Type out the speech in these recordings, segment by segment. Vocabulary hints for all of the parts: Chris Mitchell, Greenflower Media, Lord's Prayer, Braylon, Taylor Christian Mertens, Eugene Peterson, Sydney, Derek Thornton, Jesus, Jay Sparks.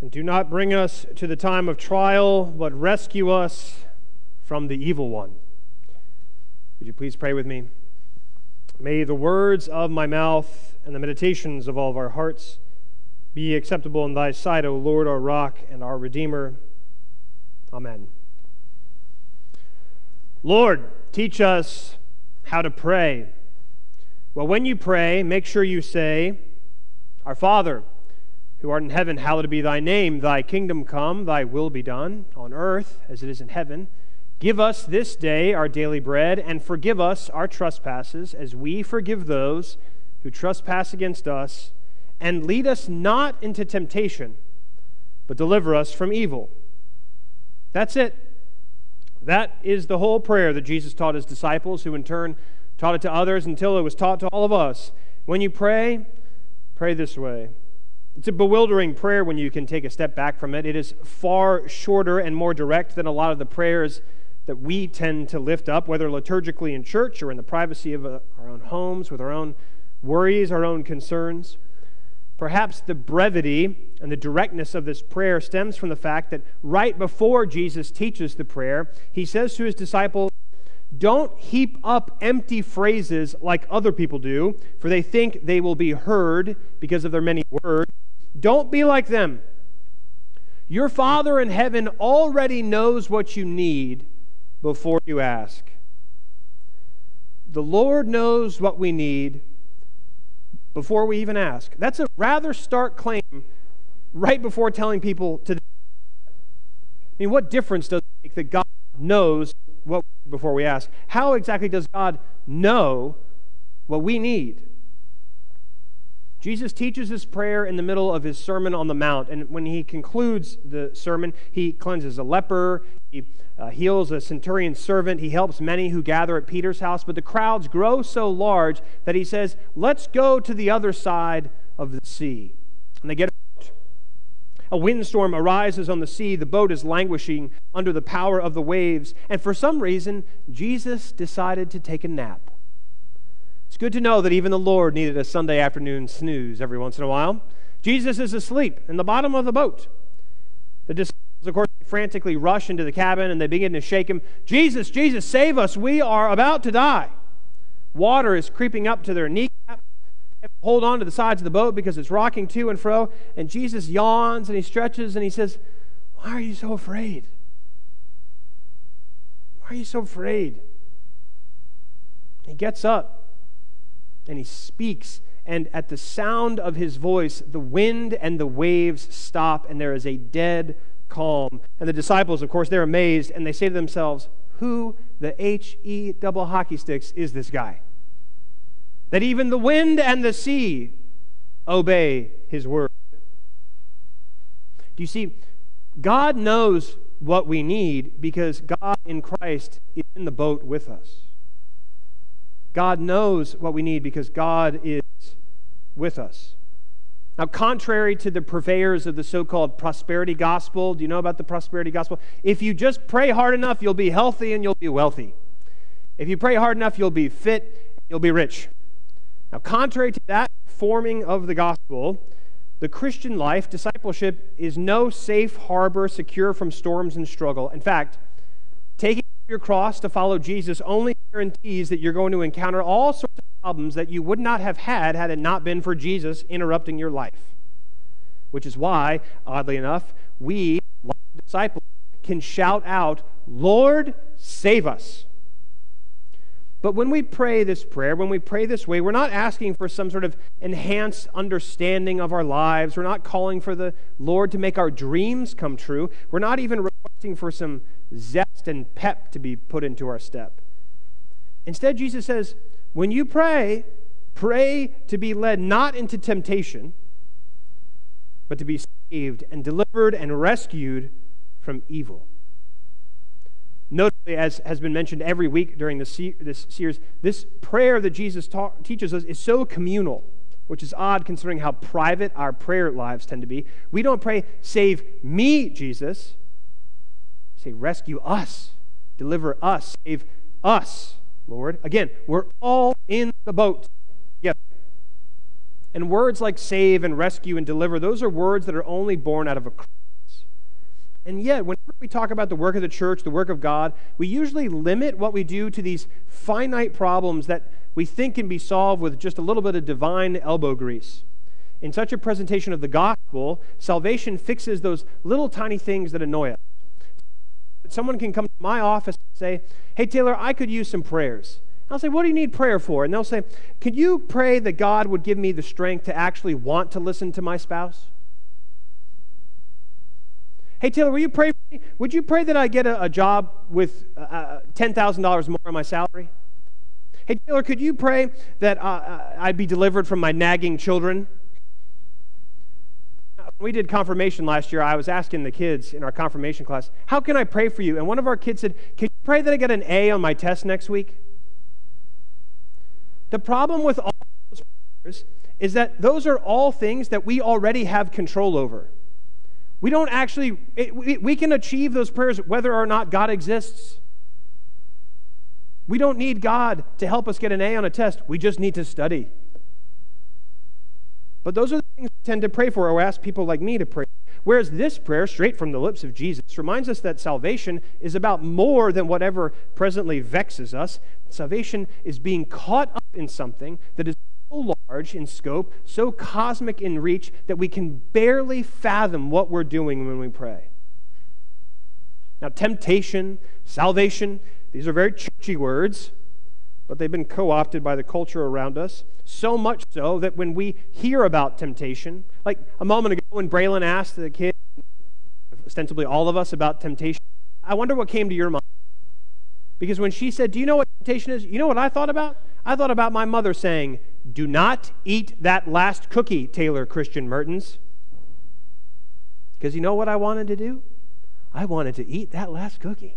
And do not bring us to the time of trial, but rescue us from the evil one. Would you please pray with me? May the words of my mouth and the meditations of all of our hearts be acceptable in thy sight, O Lord, our rock and our redeemer. Amen. Lord, teach us how to pray. Well, when you pray, make sure you say, Our Father, who art in heaven, hallowed be thy name. Thy kingdom come, thy will be done, on earth as it is in heaven. Give us this day our daily bread, and forgive us our trespasses, as we forgive those who trespass against us. And lead us not into temptation, but deliver us from evil. That's it. That is the whole prayer that Jesus taught his disciples, who in turn taught it to others until it was taught to all of us. When you pray, pray this way. It's a bewildering prayer when you can take a step back from it. It is far shorter and more direct than a lot of the prayers that we tend to lift up, whether liturgically in church or in the privacy of our own homes, with our own worries, our own concerns. Perhaps the brevity and the directness of this prayer stems from the fact that right before Jesus teaches the prayer, he says to his disciples, Don't heap up empty phrases like other people do, for they think they will be heard because of their many words. Don't be like them. Your Father in heaven already knows what you need before you ask. The Lord knows what we need before we even ask. That's a rather stark claim right before telling people to. I mean, what difference does it make that God knows what we need before we ask? How exactly does God know what we need? Jesus teaches this prayer in the middle of his Sermon on the Mount, and when he concludes the sermon, he cleanses a leper, he heals a centurion's servant, he helps many who gather at Peter's house, but the crowds grow so large that he says, Let's go to the other side of the sea. And they get out. A windstorm arises on the sea, the boat is languishing under the power of the waves, and for some reason, Jesus decided to take a nap. It's good to know that even the Lord needed a Sunday afternoon snooze every once in a while. Jesus is asleep in the bottom of the boat. The disciples, of course, frantically rush into the cabin and they begin to shake him. Jesus, Jesus, save us. We are about to die. Water is creeping up to their kneecaps. They hold on to the sides of the boat because it's rocking to and fro. And Jesus yawns and he stretches and he says, Why are you so afraid? Why are you so afraid? He gets up. And he speaks, and at the sound of his voice, the wind and the waves stop, and there is a dead calm. And the disciples, of course, they're amazed, and they say to themselves, Who the H-E double hockey sticks is this guy? That even the wind and the sea obey his word. Do you see, God knows what we need because God in Christ is in the boat with us. God knows what we need because God is with us. Now, contrary to the purveyors of the so-called prosperity gospel, do you know about the prosperity gospel? If you just pray hard enough, you'll be healthy and you'll be wealthy. If you pray hard enough, you'll be fit and you'll be rich. Now, contrary to that forming of the gospel, the Christian life, discipleship, is no safe harbor secure from storms and struggle. In fact, taking your cross to follow Jesus only guarantees that you're going to encounter all sorts of problems that you would not have had it not been for Jesus interrupting your life. Which is why, oddly enough, we, like disciples, can shout out, Lord, save us. But when we pray this prayer, when we pray this way, we're not asking for some sort of enhanced understanding of our lives. We're not calling for the Lord to make our dreams come true. We're not even requesting for some zest and pep to be put into our step. Instead, Jesus says, when you pray, pray to be led not into temptation, but to be saved and delivered and rescued from evil. Notably, as has been mentioned every week during this series, this prayer that Jesus teaches us is so communal, which is odd considering how private our prayer lives tend to be. We don't pray, save me, Jesus. We say, rescue us, deliver us, save us, Lord. Again, we're all in the boat together. And words like save and rescue and deliver, those are words that are only born out of a cross. And yet, whenever we talk about the work of the church, the work of God, we usually limit what we do to these finite problems that we think can be solved with just a little bit of divine elbow grease. In such a presentation of the gospel, salvation fixes those little tiny things that annoy us. Someone can come to my office and say, "Hey, Taylor, I could use some prayers." I'll say, "What do you need prayer for?" And they'll say, "Could you pray that God would give me the strength to actually want to listen to my spouse? Hey, Taylor, will you pray for me? Would you pray that I get a job with $10,000 more on my salary? Hey, Taylor, could you pray that I'd be delivered from my nagging children?" We did confirmation last year. I was asking the kids in our confirmation class, "How can I pray for you?" And one of our kids said, "Can you pray that I get an A on my test next week?" The problem with all those prayers is that those are all things that we already have control over. We don't actually, we can achieve those prayers whether or not God exists. We don't need God to help us get an A on a test. We just need to study. But those are the things we tend to pray for or ask people like me to pray. Whereas this prayer, straight from the lips of Jesus, reminds us that salvation is about more than whatever presently vexes us. Salvation is being caught up in something that is so large in scope, so cosmic in reach, that we can barely fathom what we're doing when we pray. Now, temptation, salvation, these are very churchy words, but they've been co-opted by the culture around us, so much so that when we hear about temptation, like a moment ago when Braylon asked the kids, ostensibly all of us, about temptation, I wonder what came to your mind. Because when she said, "Do you know what temptation is?" you know what I thought about? I thought about my mother saying, "Do not eat that last cookie, Taylor Christian Mertens." Because you know what I wanted to do? I wanted to eat that last cookie.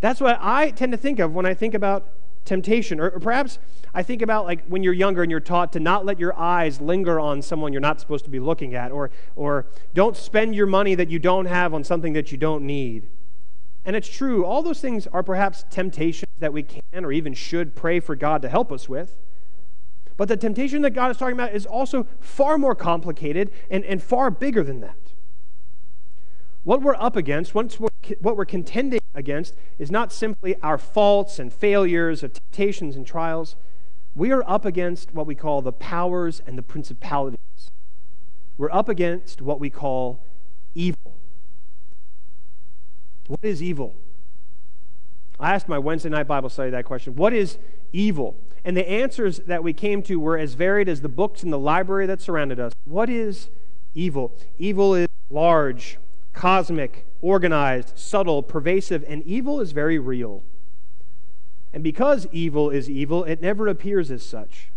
That's what I tend to think of when I think about temptation. Or perhaps I think about like when you're younger and you're taught to not let your eyes linger on someone you're not supposed to be looking at, or don't spend your money that you don't have on something that you don't need. And it's true, all those things are perhaps temptations that we can or even should pray for God to help us with. But the temptation that God is talking about is also far more complicated and far bigger than that. What we're up against, what we're contending against, is not simply our faults and failures or temptations and trials. We are up against what we call the powers and the principalities. We're up against what we call evil. What is evil? I asked my Wednesday night Bible study that question. What is evil? And the answers that we came to were as varied as the books in the library that surrounded us. What is evil? Evil is large, cosmic, organized, subtle, pervasive, and evil is very real. And because evil is evil, it never appears as such.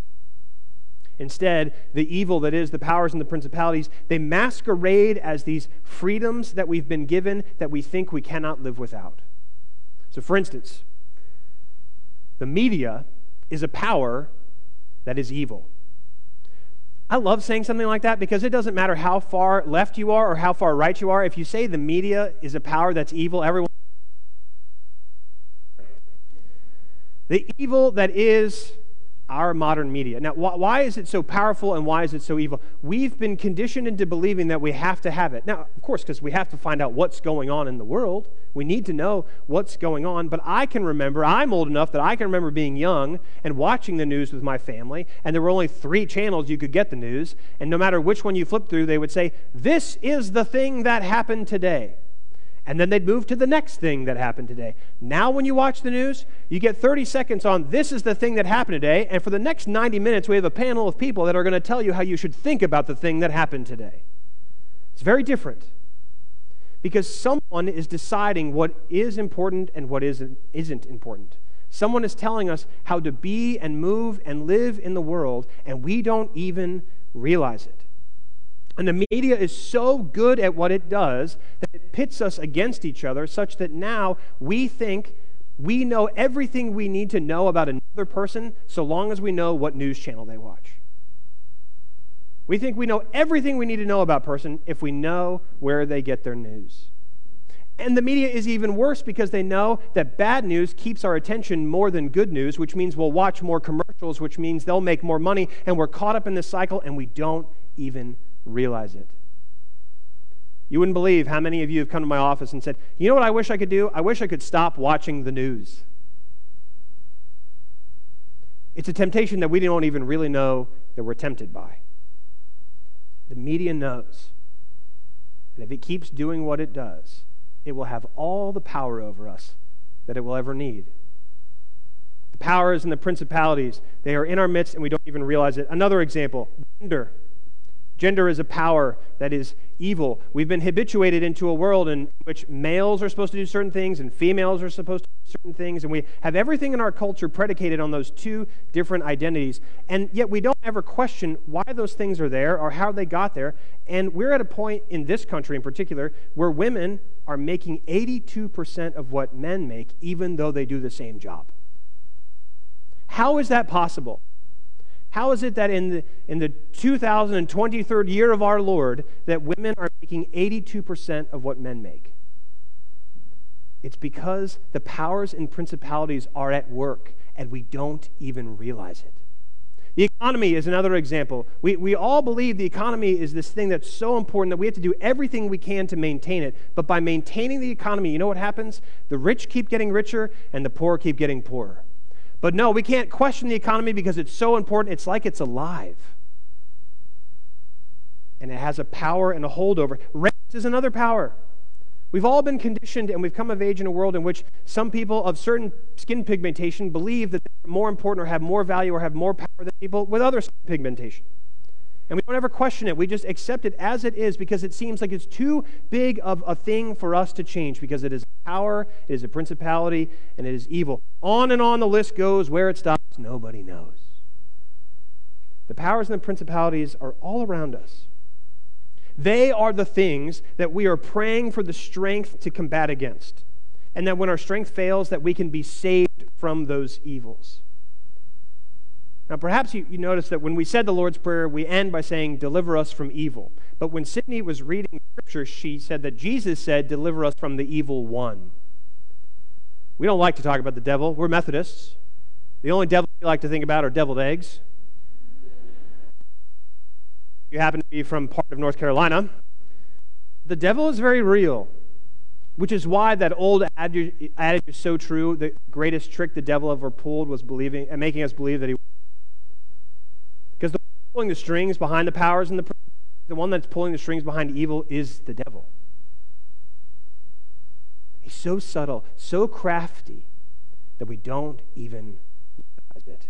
Instead, the evil that is the powers and the principalities, they masquerade as these freedoms that we've been given that we think we cannot live without. So for instance, the media is a power that is evil. I love saying something like that because it doesn't matter how far left you are or how far right you are. If you say the media is a power that's evil, everyone... The evil that is our modern media. Now, why is it so powerful and why is it so evil? We've been conditioned into believing that we have to have it. Now, of course, because we have to find out what's going on in the world. We need to know what's going on. But I can remember, I'm old enough that I can remember being young and watching the news with my family, and there were only 3 channels you could get the news, and no matter which one you flipped through, they would say, "This is the thing that happened today." And then they'd move to the next thing that happened today. Now when you watch the news, you get 30 seconds on "this is the thing that happened today," and for the next 90 minutes, we have a panel of people that are going to tell you how you should think about the thing that happened today. It's very different because someone is deciding what is important and what isn't important. Someone is telling us how to be and move and live in the world, and we don't even realize it. And the media is so good at what it does that it pits us against each other such that now we think we know everything we need to know about another person so long as we know what news channel they watch. We think we know everything we need to know about a person if we know where they get their news. And the media is even worse because they know that bad news keeps our attention more than good news, which means we'll watch more commercials, which means they'll make more money, and we're caught up in this cycle and we don't even realize it. You wouldn't believe how many of you have come to my office and said, you know what I wish I could do? I wish I could stop watching the news. It's a temptation that we don't even really know that we're tempted by. The media knows that if it keeps doing what it does, it will have all the power over us that it will ever need. The powers and the principalities, they are in our midst and we don't even realize it. Another example, gender. Gender is a power that is evil. We've been habituated into a world in which males are supposed to do certain things and females are supposed to do certain things, and we have everything in our culture predicated on those two different identities. And yet we don't ever question why those things are there or how they got there. And we're at a point in this country in particular where women are making 82% of what men make, even though they do the same job. How is that possible? How is it that in the 2023rd year of our Lord that women are making 82% of what men make? It's because the powers and principalities are at work and we don't even realize it. The economy is another example. We all believe the economy is this thing that's so important that we have to do everything we can to maintain it. But by maintaining the economy, you know what happens? The rich keep getting richer and the poor keep getting poorer. But no, we can't question the economy because it's so important. It's like it's alive. And it has a power and a holdover. Race is another power. We've all been conditioned and we've come of age in a world in which some people of certain skin pigmentation believe that they're more important or have more value or have more power than people with other skin pigmentation. And we don't ever question it. We just accept it as it is because it seems like it's too big of a thing for us to change because it is power, it is a principality, and it is evil. On and on the list goes. Where it stops, nobody knows. The powers and the principalities are all around us. They are the things that we are praying for the strength to combat against. And that when our strength fails, that we can be saved from those evils. Now, perhaps you notice that when we said the Lord's Prayer, we end by saying, deliver us from evil. But when Sydney was reading Scripture, she said that Jesus said, deliver us from the evil one. We don't like to talk about the devil. We're Methodists. The only devil we like to think about are deviled eggs. If you happen to be from part of North Carolina, the devil is very real, which is why that old adage is so true. The greatest trick the devil ever pulled was believing and making us believe that he was. Because the one pulling the strings behind the powers and the one that's pulling the strings behind evil is the devil. He's so subtle, so crafty, that we don't even realize it.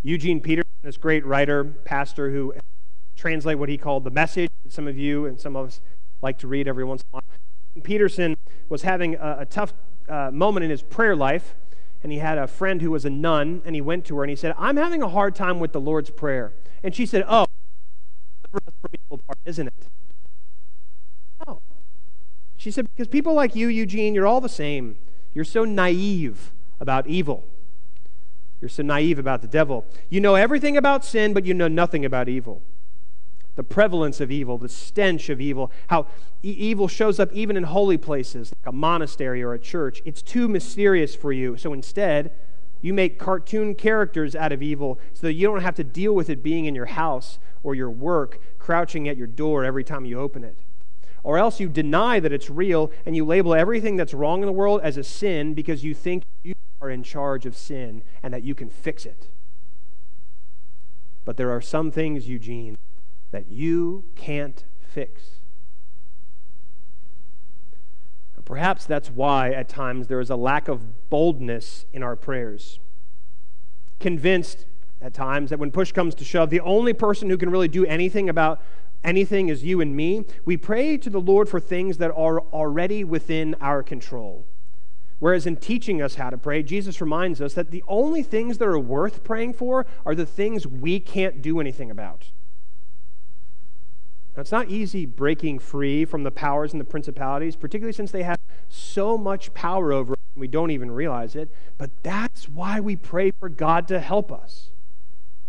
Eugene Peterson, this great writer, pastor, who translated what he called the message that some of you and some of us like to read every once in a while. Peterson was having a tough moment in his prayer life, and he had a friend who was a nun, and he went to her and he said, I'm having a hard time with the Lord's Prayer. And she said, oh, isn't it? Oh. She said, because people like you, Eugene, you're all the same. You're so naive about evil. You're so naive about the devil. You know everything about sin, but you know nothing about evil. The prevalence of evil, the stench of evil, how evil shows up even in holy places, like a monastery or a church. It's too mysterious for you. So instead, you make cartoon characters out of evil so that you don't have to deal with it being in your house or your work, crouching at your door every time you open it. Or else you deny that it's real and you label everything that's wrong in the world as a sin because you think you are in charge of sin and that you can fix it. But there are some things, Eugene, that you can't fix. Perhaps that's why at times there is a lack of boldness in our prayers. Convinced at times that when push comes to shove, the only person who can really do anything about anything is you and me, we pray to the Lord for things that are already within our control. Whereas in teaching us how to pray, Jesus reminds us that the only things that are worth praying for are the things we can't do anything about. Now, it's not easy breaking free from the powers and the principalities, particularly since they have so much power over us and we don't even realize it, but that's why we pray for God to help us.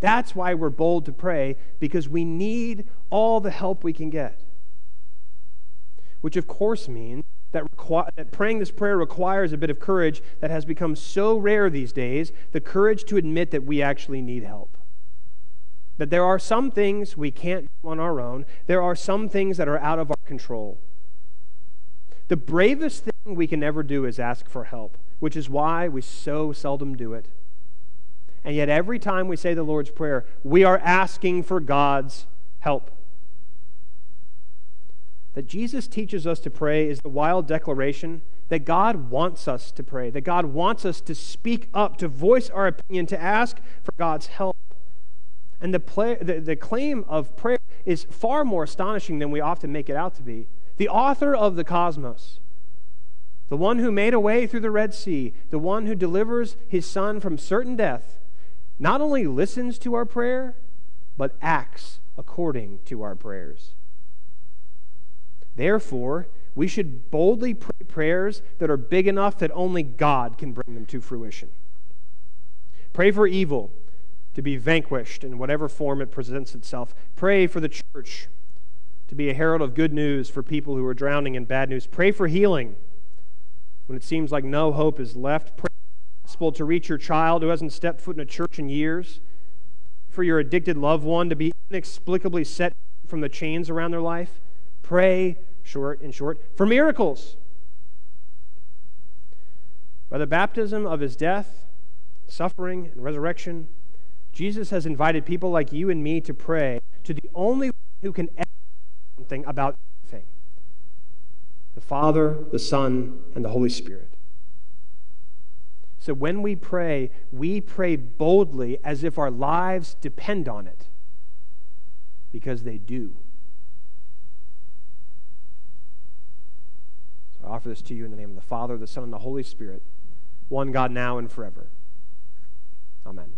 That's why we're bold to pray, because we need all the help we can get. which of course means that praying this prayer requires a bit of courage that has become so rare these days, the courage to admit that we actually need help. That there are some things we can't do on our own. There are some things that are out of our control. The bravest thing we can ever do is ask for help, which is why we so seldom do it. And yet every time we say the Lord's Prayer, we are asking for God's help. That Jesus teaches us to pray is the wild declaration that God wants us to pray, that God wants us to speak up, to voice our opinion, to ask for God's help. And the claim of prayer is far more astonishing than we often make it out to be. The author of the cosmos, the one who made a way through the Red Sea, the one who delivers his son from certain death, not only listens to our prayer, but acts according to our prayers. Therefore, we should boldly pray prayers that are big enough that only God can bring them to fruition. Pray for evil to be vanquished in whatever form it presents itself. Pray for the church to be a herald of good news for people who are drowning in bad news. Pray for healing when it seems like no hope is left. Pray for the gospel to reach your child who hasn't stepped foot in a church in years. Pray for your addicted loved one to be inexplicably set from the chains around their life. Pray, in short, for miracles. By the baptism of his death, suffering, and resurrection, Jesus has invited people like you and me to pray to the only one who can ever do something about anything. The Father, the Son, and the Holy Spirit. So when we pray boldly as if our lives depend on it, because they do. I offer this to you in the name of the Father, the Son, and the Holy Spirit, one God now and forever. Amen.